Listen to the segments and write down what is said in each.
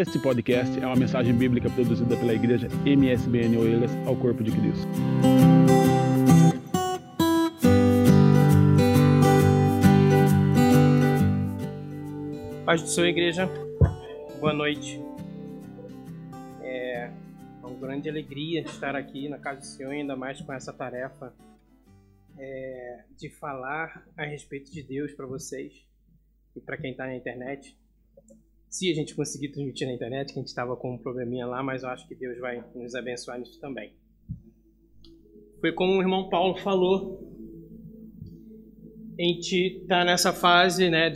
Este podcast é uma mensagem bíblica produzida pela igreja MSBN Oelhas ao Corpo de Cristo. Paz do Senhor, igreja. Boa noite. É uma grande alegria estar aqui na casa do Senhor, ainda mais com essa tarefa de falar a respeito de Deus para vocês e para quem está na internet. Se a gente conseguir transmitir na internet, que a gente estava com um probleminha lá, mas eu acho que Deus vai nos abençoar nisso também. Foi como o irmão Paulo falou, a gente está nessa fase, né,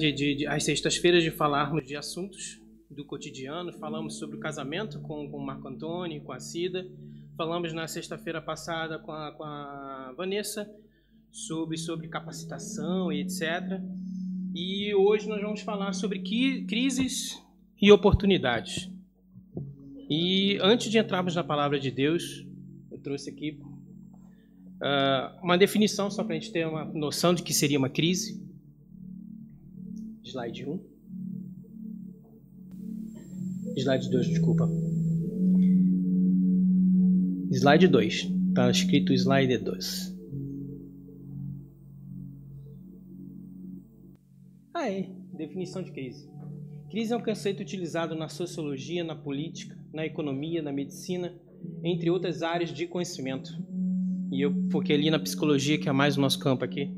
às sextas-feiras, de falarmos de assuntos do cotidiano. Falamos sobre o casamento com o Marco Antônio, com a Cida. Falamos na sexta-feira passada com a Vanessa sobre capacitação e etc. E hoje nós vamos falar sobre crises e oportunidades. E antes de entrarmos na palavra de Deus, eu trouxe aqui uma definição só para a gente ter uma noção de que seria uma crise. Slide 1. Slide 2, desculpa. Slide 2. Está escrito slide 2. Definição de crise. Crise é um conceito utilizado na sociologia, na política, na economia, na medicina, entre outras áreas de conhecimento. E eu foquei ali na psicologia, que é mais o nosso campo aqui.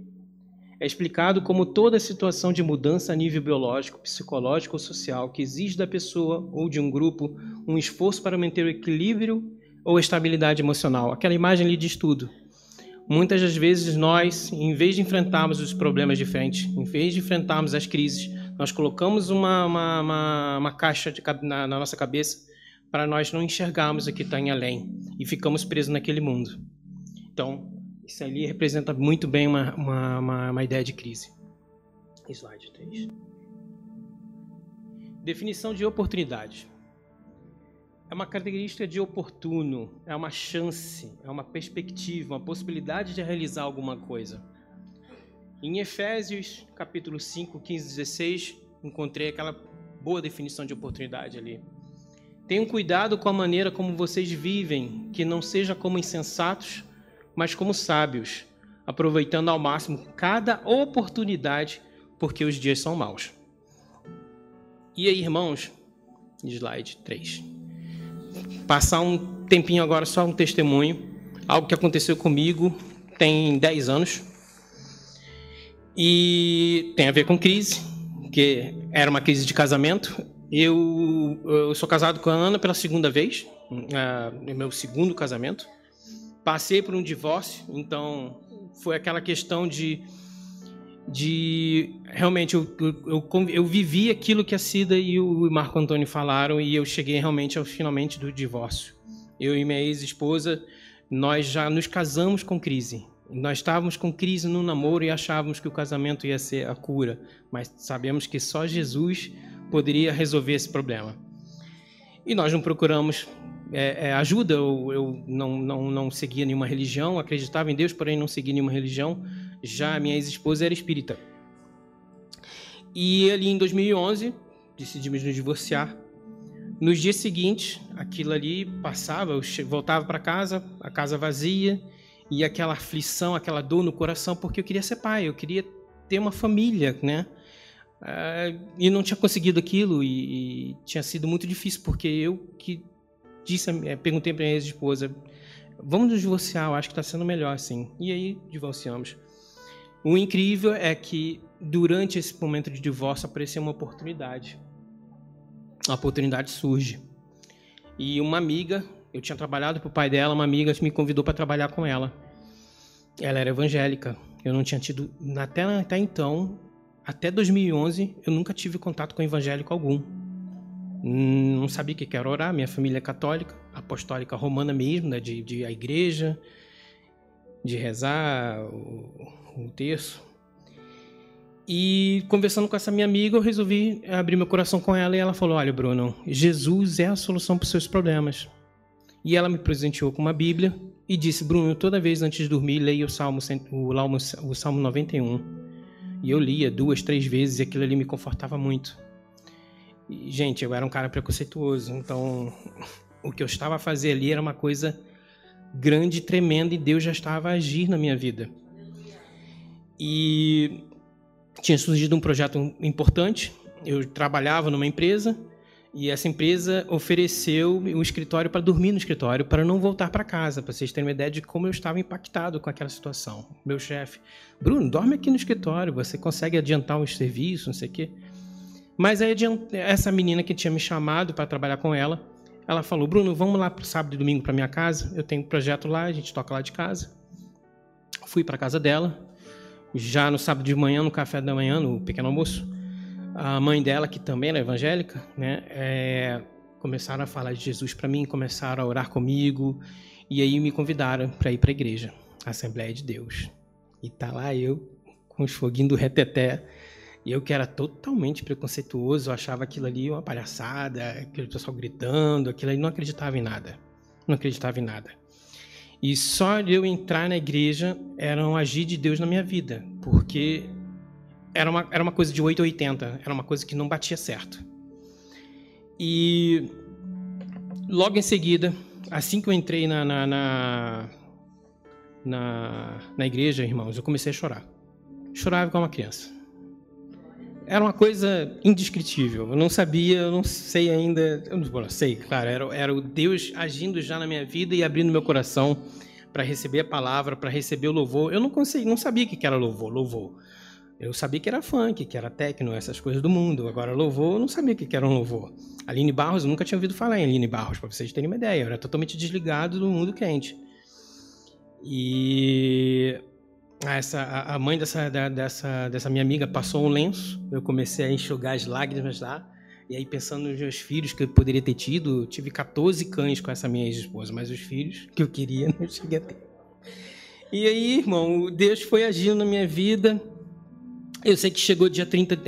É explicado como toda situação de mudança a nível biológico, psicológico ou social que exige da pessoa ou de um grupo um esforço para manter o equilíbrio ou estabilidade emocional. Aquela imagem ali diz tudo. Muitas das vezes nós, em vez de enfrentarmos os problemas de frente, em vez de enfrentarmos as crises, nós colocamos uma caixa na nossa cabeça para nós não enxergarmos o que está em além e ficamos presos naquele mundo. Então, isso ali representa muito bem uma ideia de crise. Slide 3. Definição de oportunidade. É uma característica de oportuno, é uma chance, é uma perspectiva, uma possibilidade de realizar alguma coisa. Em Efésios, capítulo 5, 15 e 16, encontrei aquela boa definição de oportunidade ali. Tenham cuidado com a maneira como vocês vivem, que não seja como insensatos, mas como sábios, aproveitando ao máximo cada oportunidade, porque os dias são maus. E aí, irmãos? Slide 3. Passar um tempinho agora só um testemunho, algo que aconteceu comigo tem 10 anos e tem a ver com crise, que era uma crise de casamento. Eu sou casado com a Ana pela segunda vez, no meu segundo casamento. Passei por um divórcio, então foi aquela questão de realmente eu vivi aquilo que a Cida e o Marco Antônio falaram, e eu cheguei realmente ao finalmente do divórcio. Eu e minha ex-esposa, nós já nos casamos com crise. Nós estávamos com crise no namoro e achávamos que o casamento ia ser a cura, mas sabemos que só Jesus poderia resolver esse problema. E nós não procuramos ajuda. Eu não seguia nenhuma religião, acreditava em Deus, porém não seguia nenhuma religião. Já a minha ex-esposa era espírita. E ali em 2011, decidimos nos divorciar. Nos dias seguintes, aquilo ali passava, eu voltava para casa, a casa vazia, e aquela aflição, aquela dor no coração, porque eu queria ser pai, eu queria ter uma família, né? E não tinha conseguido aquilo, e tinha sido muito difícil, porque eu que perguntei para a minha ex-esposa, vamos nos divorciar, eu acho que está sendo melhor assim. E aí, divorciamos. O incrível é que, durante esse momento de divórcio, apareceu uma oportunidade. A oportunidade surge. E uma amiga, eu tinha trabalhado para o pai dela, uma amiga me convidou para trabalhar com ela. Ela era evangélica. Eu não tinha tido, até então, até 2011, eu nunca tive contato com evangélico algum. Não sabia o que era orar, minha família é católica, apostólica romana mesmo, né, de a igreja, de rezar o terço. E conversando com essa minha amiga, eu resolvi abrir meu coração com ela, e ela falou, olha, Bruno, Jesus é a solução para os seus problemas. E ela me presenteou com uma Bíblia e disse, Bruno, toda vez antes de dormir, leia o Salmo 91. E eu lia 2, 3 vezes, e aquilo ali me confortava muito. E, gente, eu era um cara preconceituoso, então o que eu estava a fazer ali era uma coisa grande, tremenda, e Deus já estava a agir na minha vida. E tinha surgido um projeto importante. Eu trabalhava numa empresa e essa empresa ofereceu um escritório para dormir no escritório, para não voltar para casa, para vocês terem uma ideia de como eu estava impactado com aquela situação. Meu chefe, Bruno, dorme aqui no escritório, você consegue adiantar os serviços, não sei o quê. Mas aí essa menina que tinha me chamado para trabalhar com ela, ela falou, Bruno, vamos lá para sábado e domingo para minha casa, eu tenho um projeto lá, a gente toca lá de casa. Fui para a casa dela. Já no sábado de manhã, no café da manhã, no pequeno almoço, a mãe dela, que também era evangélica, né, começaram a falar de Jesus para mim, começaram a orar comigo, e aí me convidaram para ir para a igreja, a Assembleia de Deus. E tá lá eu, com os foguinhos do reteté, e eu que era totalmente preconceituoso, eu achava aquilo ali uma palhaçada, aquele pessoal gritando, aquilo ali, não acreditava em nada, não acreditava em nada. E só eu entrar na igreja era um agir de Deus na minha vida, porque era uma coisa de 880, era uma coisa que não batia certo. E logo em seguida, assim que eu entrei na igreja, irmãos, eu comecei a chorar. Chorava igual uma criança. Era uma coisa indescritível, eu não sabia, eu não sei ainda, eu não sei, claro, era o Deus agindo já na minha vida e abrindo meu coração para receber a palavra, para receber o louvor. Eu não sabia o que era louvor. Eu sabia que era funk, que era techno, essas coisas do mundo. Agora louvor, eu não sabia o que era um louvor. Aline Barros, eu nunca tinha ouvido falar em Aline Barros, para vocês terem uma ideia, eu era totalmente desligado do mundo crente. E a mãe dessa minha amiga passou um lenço, eu comecei a enxugar as lágrimas lá, e aí pensando nos meus filhos que eu poderia ter tido, eu tive 14 cães com essa minha ex-esposa, mas os filhos que eu queria não cheguei a ter. E aí, irmão, Deus foi agindo na minha vida. Eu sei que chegou dia 30,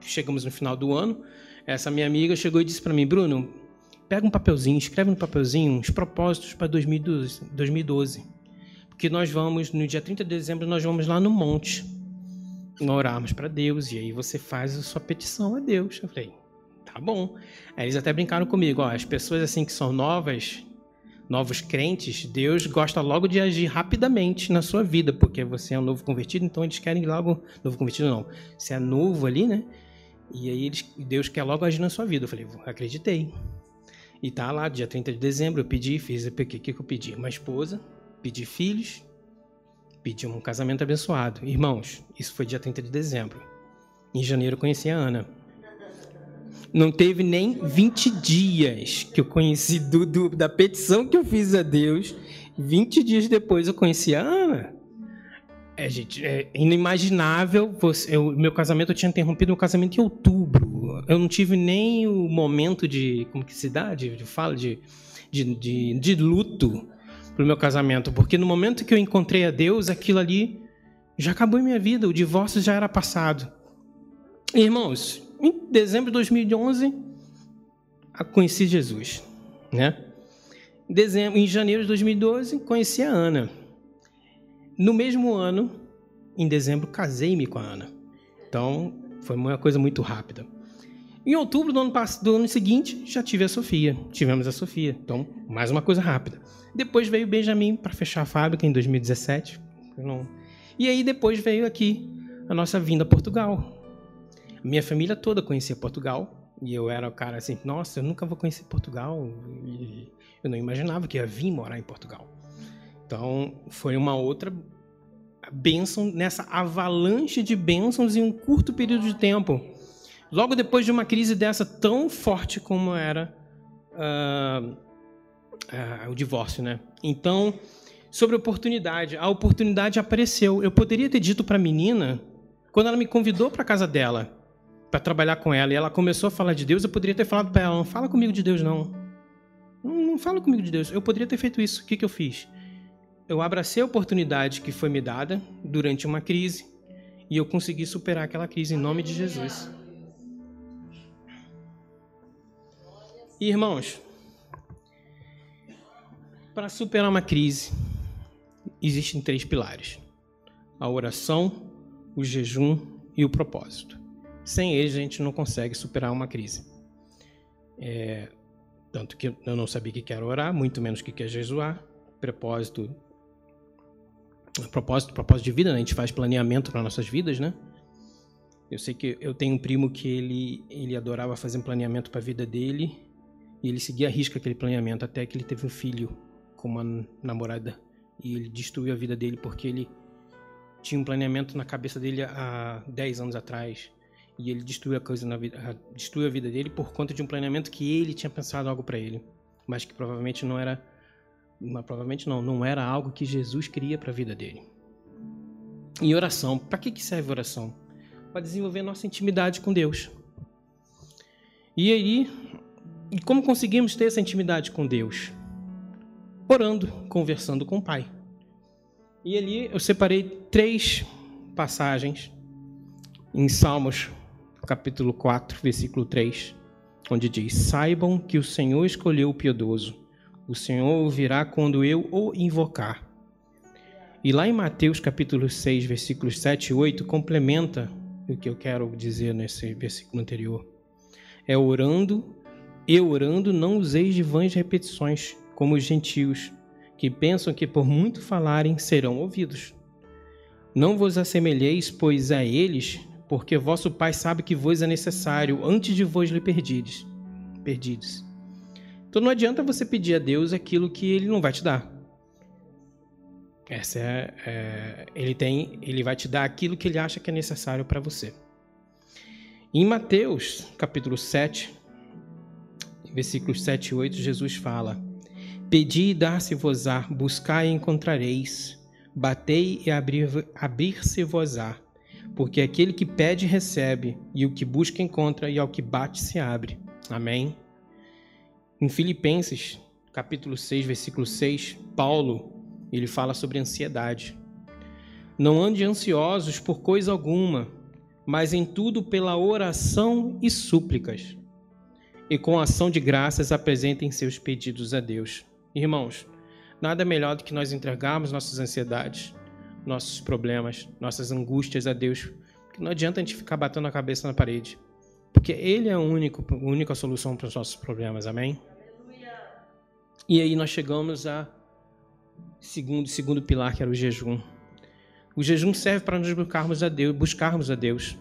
chegamos no final do ano, essa minha amiga chegou e disse para mim, Bruno, pega um papelzinho, escreve no papelzinho os propósitos para 2012. Porque nós vamos, no dia 30 de dezembro, nós vamos lá no monte orarmos para Deus, e aí você faz a sua petição a Deus. Eu falei, tá bom. Aí eles até brincaram comigo, ó, as pessoas assim que são novos crentes, Deus gosta logo de agir rapidamente na sua vida, porque você é um novo convertido, então eles querem logo, novo convertido não, você é novo ali, né? E aí Deus quer logo agir na sua vida. Eu falei, acreditei. E tá lá, dia 30 de dezembro, eu pedi, fiz o que eu pedi? Uma esposa, pedi filhos, pedi um casamento abençoado. Irmãos, isso foi dia 30 de dezembro. Em janeiro eu conheci a Ana. Não teve nem 20 dias que eu conheci da petição que eu fiz a Deus. 20 dias depois eu conheci a Ana. Gente, é inimaginável. Meu casamento, eu tinha interrompido meu casamento em outubro. Eu não tive nem o momento de, como que se dá? De luto para o meu casamento, porque no momento que eu encontrei a Deus, aquilo ali já acabou em minha vida, o divórcio já era passado. Irmãos, em dezembro de 2011, conheci Jesus, né? Em janeiro de 2012, conheci a Ana. No mesmo ano, em dezembro, casei-me com a Ana. Então, foi uma coisa muito rápida. Em outubro do ano seguinte, já tive a Sofia. Tivemos a Sofia. Então, mais uma coisa rápida. Depois veio o Benjamin para fechar a fábrica em 2017. E aí depois veio aqui a nossa vinda a Portugal. Minha família toda conhecia Portugal. E eu era o cara assim, nossa, eu nunca vou conhecer Portugal. E eu não imaginava que ia vir morar em Portugal. Então, foi uma outra bênção, nessa avalanche de bênçãos em um curto período de tempo. Logo depois de uma crise dessa tão forte como era o divórcio, né? Então, sobre oportunidade, a oportunidade apareceu. Eu poderia ter dito para a menina, quando ela me convidou para a casa dela, para trabalhar com ela, e ela começou a falar de Deus, eu poderia ter falado para ela, não fala comigo de Deus, não fala comigo de Deus. Eu poderia ter feito isso. O que eu fiz? Eu abracei a oportunidade que foi me dada durante uma crise, e eu consegui superar aquela crise em nome de Jesus. Irmãos, para superar uma crise, existem 3 pilares: a oração, o jejum e o propósito. Sem eles, a gente não consegue superar uma crise. Tanto que eu não sabia o que era orar, muito menos o que é jejuar. Propósito de vida, né? A gente faz planeamento para nossas vidas, né? Eu sei que eu tenho um primo que ele adorava fazer um planeamento para a vida dele, e ele seguia a risca aquele planeamento, até que ele teve um filho com uma namorada, e ele destruiu a vida dele porque ele tinha um planeamento na cabeça dele há 10 anos atrás, e ele destruiu a vida dele por conta de um planeamento que ele tinha pensado algo para ele, mas que provavelmente não era, não era algo que Jesus queria para a vida dele. E oração, para que serve oração? Para desenvolver nossa intimidade com Deus. E aí, como conseguimos ter essa intimidade com Deus? Orando, conversando com o Pai. E ali eu separei 3 passagens em Salmos, capítulo 4, versículo 3, onde diz: saibam que o Senhor escolheu o piedoso, o Senhor ouvirá quando eu o invocar. E lá em Mateus, capítulo 6, versículos 7 e 8, complementa o que eu quero dizer nesse versículo anterior. Eu orando, não useis de vãs repetições, como os gentios, que pensam que por muito falarem serão ouvidos. Não vos assemelheis, pois, a eles, porque vosso Pai sabe que vos é necessário antes de vos lhe perdides. Então não adianta você pedir a Deus aquilo que Ele não vai te dar. Ele vai te dar aquilo que Ele acha que é necessário para você. Em Mateus, capítulo 7, versículos 7 e 8, Jesus fala: pedi e dar-se-vos-á, buscai e encontrareis, batei e abrir-se-vos-á, porque aquele que pede recebe, e o que busca encontra, e ao que bate se abre. Amém? Em Filipenses, capítulo 6, versículo 6, Paulo, ele fala sobre ansiedade. Não ande ansiosos por coisa alguma, mas em tudo pela oração e súplicas, e com ação de graças apresentem seus pedidos a Deus. Irmãos, nada melhor do que nós entregarmos nossas ansiedades, nossos problemas, nossas angústias a Deus, porque não adianta a gente ficar batendo a cabeça na parede, porque Ele é a única solução para os nossos problemas, amém? Aleluia. E aí nós chegamos ao segundo pilar, que era o jejum. O jejum serve para nós buscarmos a Deus. O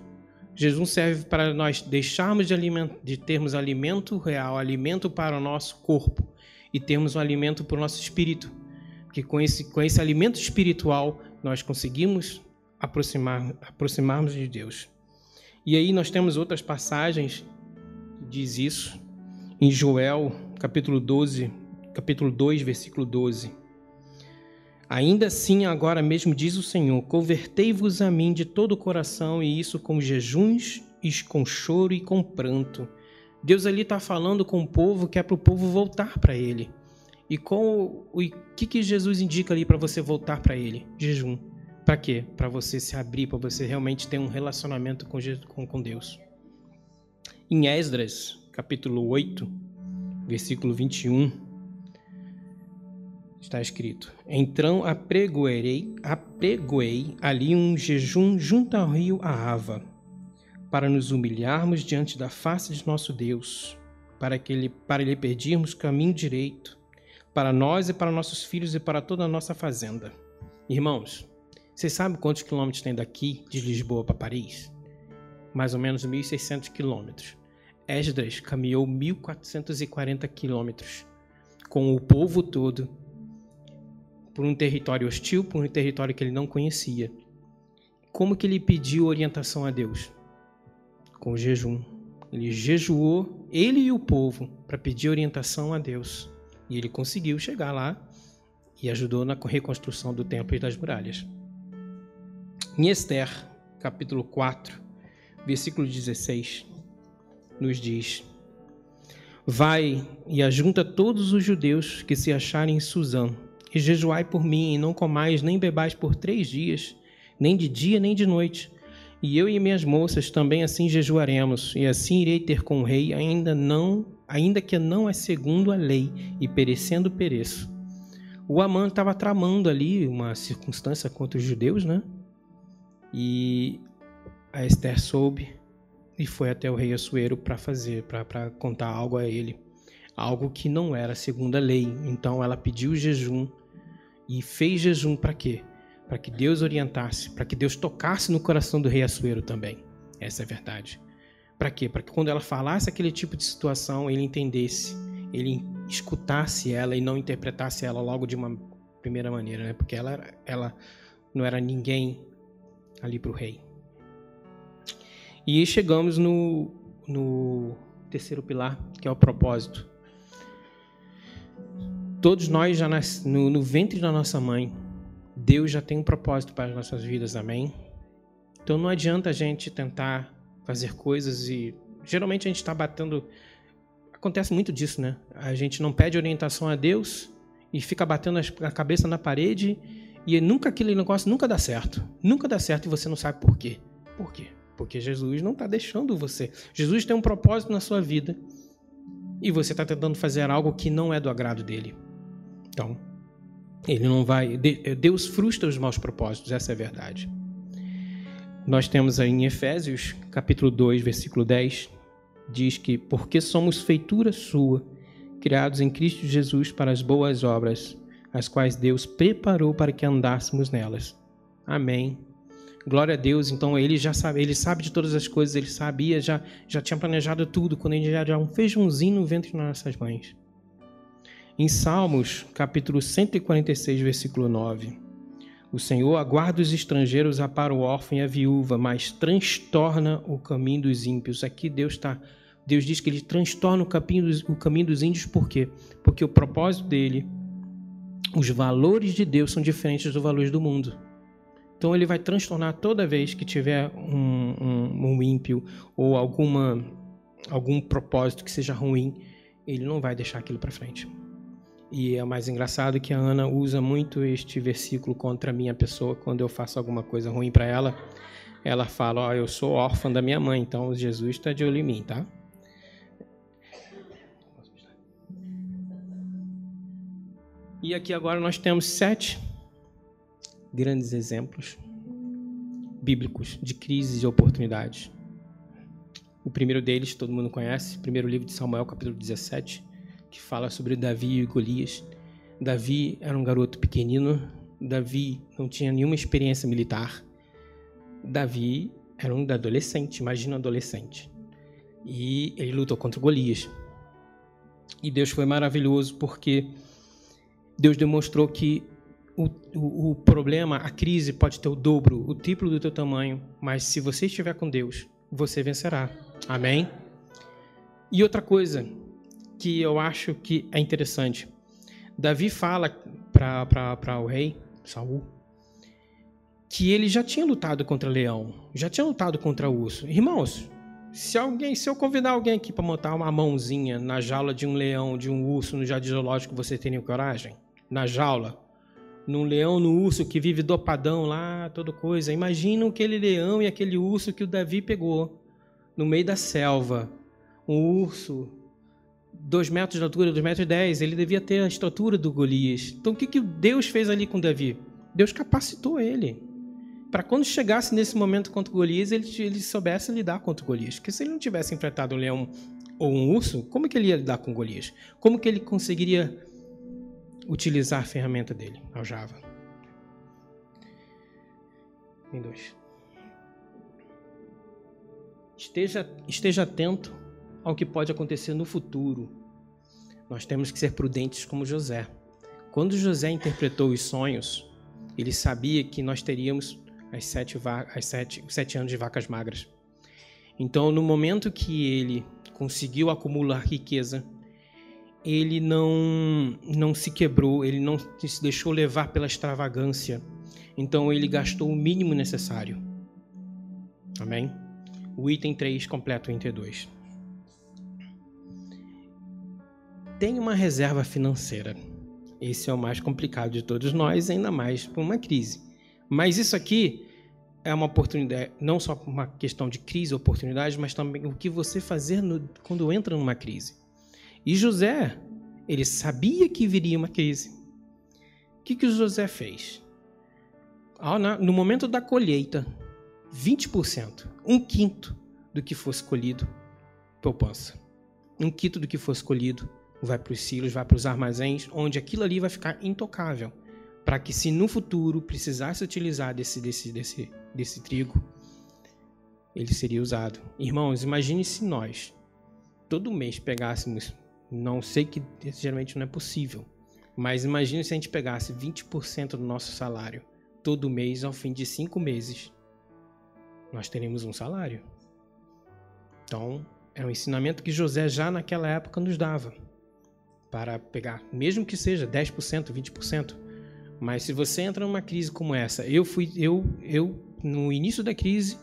jejum serve para nós deixarmos de termos alimento real, alimento para o nosso corpo, e termos um alimento para o nosso espírito, porque com esse alimento espiritual nós conseguimos aproximarmos de Deus. E aí nós temos outras passagens que diz isso. Em Joel, capítulo 2, versículo 12. Ainda assim, agora mesmo diz o Senhor: convertei-vos a mim de todo o coração, e isso com jejuns, e com choro e com pranto. Deus ali está falando com o povo, que é para o povo voltar para Ele. E o que Jesus indica ali para você voltar para Ele? Jejum. Para quê? Para você se abrir, para você realmente ter um relacionamento com Deus. Em Esdras, capítulo 8, versículo 21, está escrito: então apregoei ali um jejum junto ao rio Ahava, para nos humilharmos diante da face de nosso Deus, para lhe pedirmos caminho direito, para nós e para nossos filhos e para toda a nossa fazenda. Irmãos, vocês sabem quantos quilômetros tem daqui de Lisboa para Paris? Mais ou menos 1.600 quilômetros. Esdras caminhou 1.440 quilômetros com o povo todo por um território hostil, por um território que ele não conhecia. Como que ele pediu orientação a Deus? Com jejum. Ele jejuou, ele e o povo, para pedir orientação a Deus. E ele conseguiu chegar lá e ajudou na reconstrução do templo e das muralhas. Em Ester, capítulo 4, versículo 16, nos diz: vai e ajunta todos os judeus que se acharem em Susã, e jejuai por mim, e não comais nem bebais por 3 dias, nem de dia nem de noite. E eu e minhas moças também assim jejuaremos, e assim irei ter com o rei, ainda que não é segundo a lei, e perecendo pereço. O Amã estava tramando ali uma circunstância contra os judeus, né? E a Ester soube, e foi até o rei Assuero para contar algo a ele, algo que não era segundo a lei. Então ela pediu jejum e fez jejum para quê? Para que Deus orientasse, para que Deus tocasse no coração do rei Assuero também. Essa é a verdade. Para quê? Para que quando ela falasse aquele tipo de situação, ele entendesse, ele escutasse ela e não interpretasse ela logo de uma primeira maneira, né? Porque ela não era ninguém ali para o rei. E chegamos no terceiro pilar, que é o propósito. Todos nós, já no ventre da nossa mãe, Deus já tem um propósito para as nossas vidas, amém? Então não adianta a gente tentar fazer coisas e... Geralmente a gente está batendo... Acontece muito disso, né? A gente não pede orientação a Deus e fica batendo a cabeça na parede e nunca aquele negócio nunca dá certo. Nunca dá certo e você não sabe por quê. Por quê? Porque Jesus não está deixando você. Jesus tem um propósito na sua vida e você está tentando fazer algo que não é do agrado dele. Então, ele não vai... Deus frustra os maus propósitos, essa é a verdade. Nós temos aí em Efésios, capítulo 2, versículo 10, diz que porque somos feitura sua, criados em Cristo Jesus para as boas obras, as quais Deus preparou para que andássemos nelas. Amém. Glória a Deus. Então ele já sabe, ele sabe de todas as coisas, ele sabia, já tinha planejado tudo, quando ele já era um feijãozinho no ventre das nossas mães. Em Salmos, capítulo 146, versículo 9, o Senhor aguarda os estrangeiros, apara o órfão e a viúva, mas transtorna o caminho dos ímpios. Aqui Deus diz que ele transtorna o caminho dos ímpios. Por quê? Porque o propósito dele, os valores de Deus são diferentes dos valores do mundo. Então ele vai transtornar toda vez que tiver um ímpio ou algum propósito que seja ruim, ele não vai deixar aquilo para frente. E é mais engraçado que a Ana usa muito este versículo contra a minha pessoa. Quando eu faço alguma coisa ruim para ela, ela fala, eu sou órfã da minha mãe, então Jesus está de olho em mim, tá? E aqui agora nós temos 7 grandes exemplos bíblicos de crises e oportunidades. O primeiro deles, todo mundo conhece, primeiro livro de Samuel, capítulo 17, que fala sobre Davi e Golias. Davi era um garoto pequenino, Davi não tinha nenhuma experiência militar, Davi era um adolescente, imagina um adolescente, e ele lutou contra Golias. E Deus foi maravilhoso porque Deus demonstrou que o problema, a crise pode ter o dobro, o triplo do teu tamanho, mas se você estiver com Deus, você vencerá. Amém? E outra coisa que eu acho que é interessante. Davi fala para o rei, Saul, que ele já tinha lutado contra leão, já tinha lutado contra urso. Irmãos, se eu convidar alguém aqui para montar uma mãozinha na jaula de um leão, de um urso no jardim zoológico, você teria coragem? Na jaula? Num leão, no urso que vive dopadão lá, toda coisa. Imagina aquele leão e aquele urso que o Davi pegou no meio da selva. Um urso, 2 metros de altura, 2,10 metros, ele devia ter a estatura do Golias. Então o que Deus fez ali com Davi? Deus capacitou ele para quando chegasse nesse momento contra o Golias, ele soubesse lidar contra o Golias. Porque se ele não tivesse enfrentado um leão ou um urso, como que ele ia lidar com o Golias? Como que ele conseguiria utilizar a ferramenta dele, aljava? Em 2. Esteja atento ao que pode acontecer no futuro. Nós temos que ser prudentes como José. Quando José interpretou os sonhos, ele sabia que nós teríamos os 7 anos de vacas magras. Então, no momento que ele conseguiu acumular riqueza, ele não se quebrou, ele não se deixou levar pela extravagância. Então, ele gastou o mínimo necessário. Amém? O item 3 completa o item 2. Tem uma reserva financeira. Esse é o mais complicado de todos nós, ainda mais por uma crise. Mas isso aqui é uma oportunidade, não só uma questão de crise, oportunidade, mas também o que você fazer quando entra numa crise. E José, ele sabia que viria uma crise. O que o José fez? No momento da colheita, 20%, um quinto do que for escolhido, poupança. Um quinto do que for escolhido vai para os silos, vai para os armazéns, onde aquilo ali vai ficar intocável, para que se no futuro precisasse utilizar desse trigo, ele seria usado. Irmãos, imagine se nós todo mês pegássemos, não sei que geralmente não é possível, mas imagine se a gente pegasse 20% do nosso salário todo mês, ao fim de 5 meses, nós teríamos um salário. Então, é um ensinamento que José já naquela época nos dava, para pegar, mesmo que seja 10%, 20%. Mas se você entra numa crise como essa, eu no início da crise,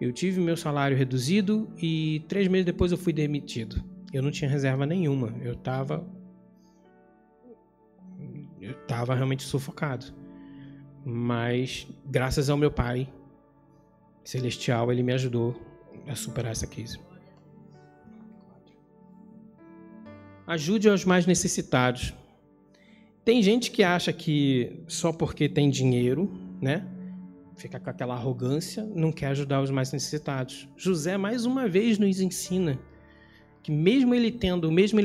eu tive meu salário reduzido e 3 meses depois eu fui demitido. Eu não tinha reserva nenhuma, eu estava realmente sufocado. Mas graças ao meu Pai Celestial, ele me ajudou a superar essa crise. Ajude aos mais necessitados. Tem gente que acha que só porque tem dinheiro, né? Fica com aquela arrogância, não quer ajudar os mais necessitados. José, mais uma vez, nos ensina que mesmo ele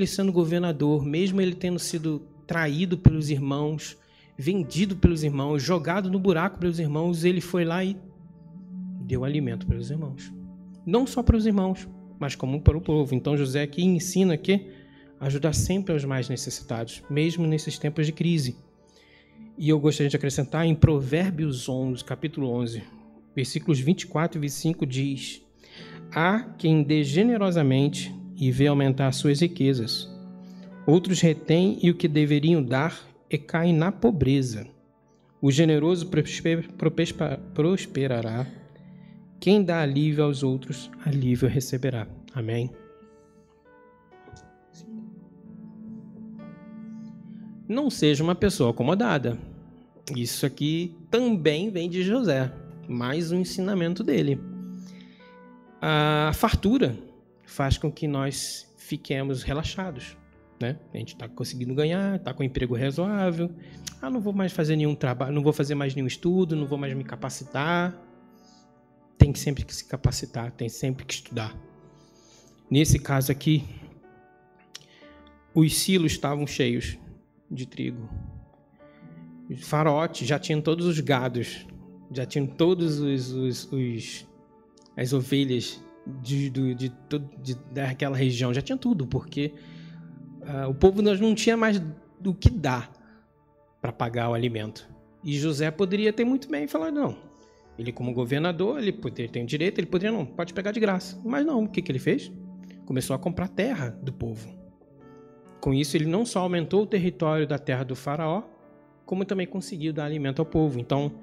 sendo governador, mesmo ele tendo sido traído pelos irmãos, vendido pelos irmãos, jogado no buraco pelos irmãos, ele foi lá e deu alimento pelos irmãos. Não só para os irmãos, mas como para o povo. Então, José aqui ensina que ajudar sempre aos mais necessitados, mesmo nesses tempos de crise. E eu gostaria de acrescentar em Provérbios 11, capítulo 11, versículos 24 e 25, diz: há quem dê generosamente e vê aumentar suas riquezas. Outros retêm e o que deveriam dar e caem na pobreza. O generoso prosperará. Quem dá alívio aos outros, alívio receberá. Amém? Não seja uma pessoa acomodada. Isso aqui também vem de José, mais um ensinamento dele. A fartura faz com que nós fiquemos relaxados, né? A gente está conseguindo ganhar, está com um emprego razoável. Ah, não vou mais fazer nenhum trabalho, não vou fazer mais nenhum estudo, não vou mais me capacitar. Tem sempre que se capacitar, tem sempre que estudar. Nesse caso aqui, os silos estavam cheios de trigo. Faraó já tinha todos os gados, já tinha todas as ovelhas daquela região, já tinha tudo, porque o povo não tinha mais do que dar para pagar o alimento. E José poderia ter muito bem falado, não, ele como governador, ele poderia ter o direito, ele poderia, não, pode pegar de graça. Mas não, o que ele fez? Começou a comprar terra do povo. Com isso, ele não só aumentou o território da terra do faraó, como também conseguiu dar alimento ao povo. Então,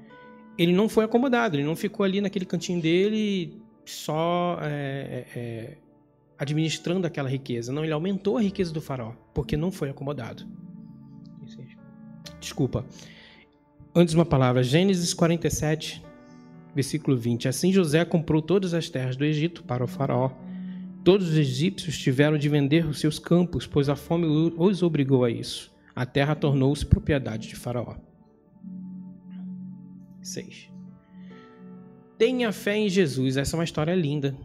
ele não foi acomodado, ele não ficou ali naquele cantinho dele só administrando aquela riqueza. Não, ele aumentou a riqueza do faraó, porque não foi acomodado. Desculpa. Antes, uma palavra. Gênesis 47, versículo 20. Assim José comprou todas as terras do Egito para o faraó. Todos os egípcios tiveram de vender os seus campos, pois a fome os obrigou a isso. A terra tornou-se propriedade de Faraó. 6. Tenha fé em Jesus. Essa é uma história linda.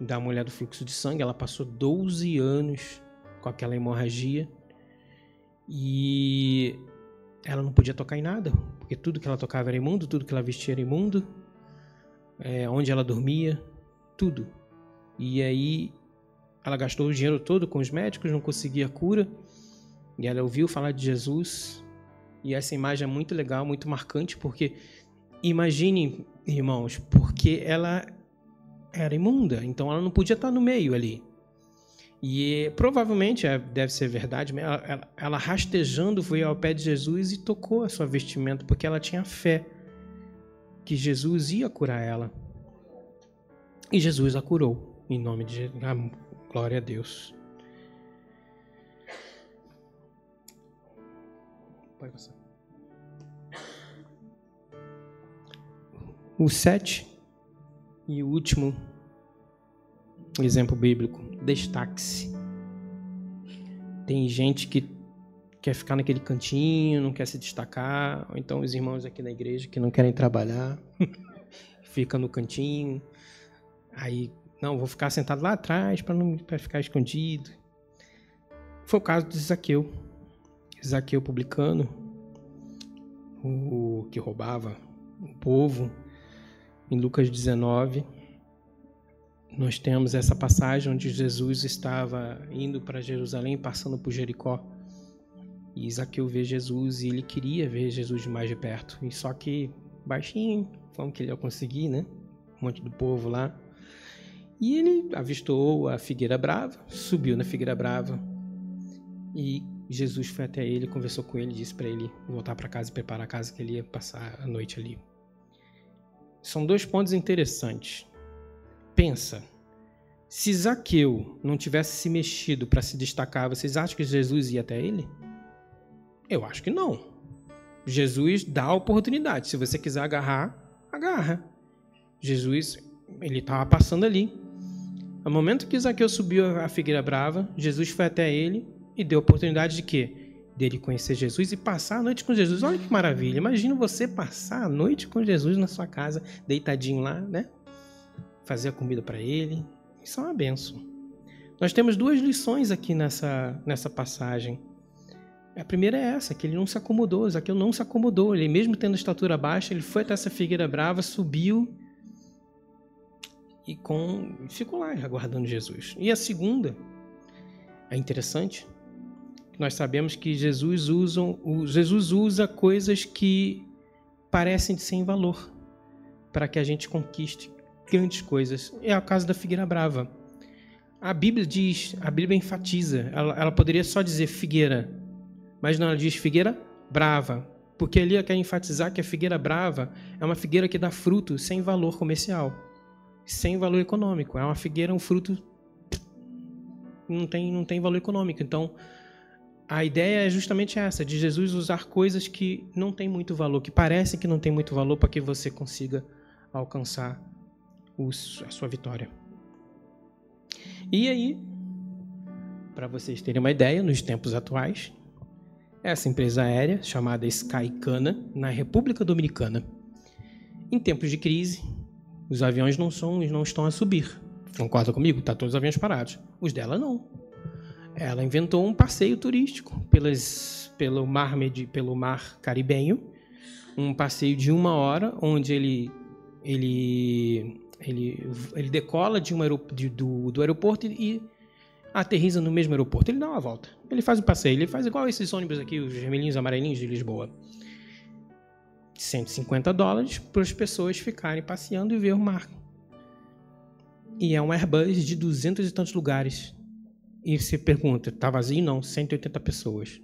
Da mulher do fluxo de sangue, ela passou 12 anos com aquela hemorragia e ela não podia tocar em nada, porque tudo que ela tocava era imundo, tudo que ela vestia era imundo, onde ela dormia, tudo. E aí ela gastou o dinheiro todo com os médicos, não conseguia cura. E ela ouviu falar de Jesus. E essa imagem é muito legal, muito marcante, porque imaginem, irmãos, porque ela era imunda, então ela não podia estar no meio ali. E provavelmente, deve ser verdade, ela rastejando foi ao pé de Jesus e tocou a sua vestimenta, porque ela tinha fé que Jesus ia curar ela. E Jesus a curou. Em nome de Jesus, glória a Deus. Pode passar. O 7 e o último exemplo bíblico, destaque-se. Tem gente que quer ficar naquele cantinho, não quer se destacar, ou então os irmãos aqui na igreja que não querem trabalhar, fica no cantinho, aí Não, vou ficar sentado lá atrás para não ficar escondido. Foi o caso de Zaqueu. Zaqueu publicano, o que roubava o povo. Em Lucas 19, nós temos essa passagem onde Jesus estava indo para Jerusalém, passando por Jericó. E Zaqueu vê Jesus e ele queria ver Jesus de mais de perto. E só que baixinho, como que ele ia conseguir, né? Um monte do povo lá. E ele avistou a figueira brava, subiu na figueira brava. E Jesus foi até ele, conversou com ele, disse para ele voltar para casa e preparar a casa que ele ia passar a noite ali. São dois pontos interessantes. Pensa, se Zaqueu não tivesse se mexido para se destacar, vocês acham que Jesus ia até ele? Eu acho que não. Jesus dá a oportunidade. Se você quiser agarrar, agarra. Jesus, ele estava passando ali. No momento que Zaqueu subiu a figueira brava, Jesus foi até ele e deu a oportunidade de quê? Dele conhecer Jesus e passar a noite com Jesus. Olha que maravilha. Imagina você passar a noite com Jesus na sua casa, deitadinho lá, né? Fazer a comida para ele. Isso é uma bênção. Nós temos duas lições aqui nessa passagem. A primeira é essa, que ele não se acomodou, Zaqueu não se acomodou. Ele, mesmo tendo estatura baixa, ele foi até essa figueira brava, subiu e ficou lá aguardando Jesus. E a segunda, é interessante, nós sabemos que Jesus usa coisas que parecem de sem valor para que a gente conquiste grandes coisas. É o caso da figueira brava. A Bíblia diz, a Bíblia enfatiza, ela poderia só dizer figueira, mas não, ela diz figueira brava, porque ali ela quer enfatizar que a figueira brava é uma figueira que dá fruto sem valor comercial, sem valor econômico. É uma figueira, um fruto não tem valor econômico. Então, a ideia é justamente essa, de Jesus usar coisas que não tem muito valor, que parecem que não tem muito valor, para que você consiga alcançar a sua vitória. E aí, para vocês terem uma ideia, nos tempos atuais, essa empresa aérea, chamada Skycana, na República Dominicana. Em tempos de crise, os aviões não estão a subir. Concorda comigo? Tá todos os aviões parados. Os dela não. Ela inventou um passeio turístico pelo mar Caribenho, um passeio de 1 hora, onde ele decola do aeroporto e aterriza no mesmo aeroporto. Ele dá uma volta, ele faz um passeio, ele faz igual esses ônibus aqui, os vermelhinhos, amarelinhos de Lisboa. $150 para as pessoas ficarem passeando e ver o mar. E é um Airbus de 200 e tantos lugares. E você pergunta, tá vazio? Não, 180 pessoas.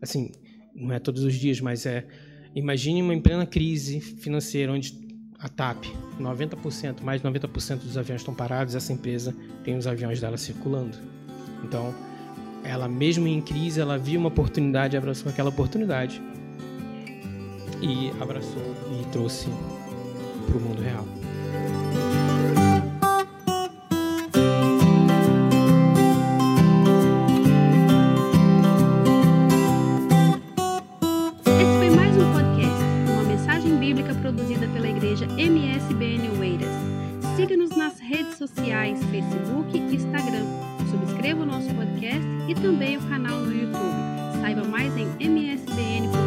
Assim, não é todos os dias, mas é... Imagine uma em plena crise financeira, onde a TAP, 90%, mais de 90% dos aviões estão parados, essa empresa tem os aviões dela circulando. Então, ela mesmo em crise, ela viu uma oportunidade, abraçou aquela oportunidade e abraçou e trouxe para o mundo real. MSBN Oelhas. Siga-nos nas redes sociais, Facebook e Instagram. Subscreva o nosso podcast e também o canal no YouTube. Saiba mais em MSBN.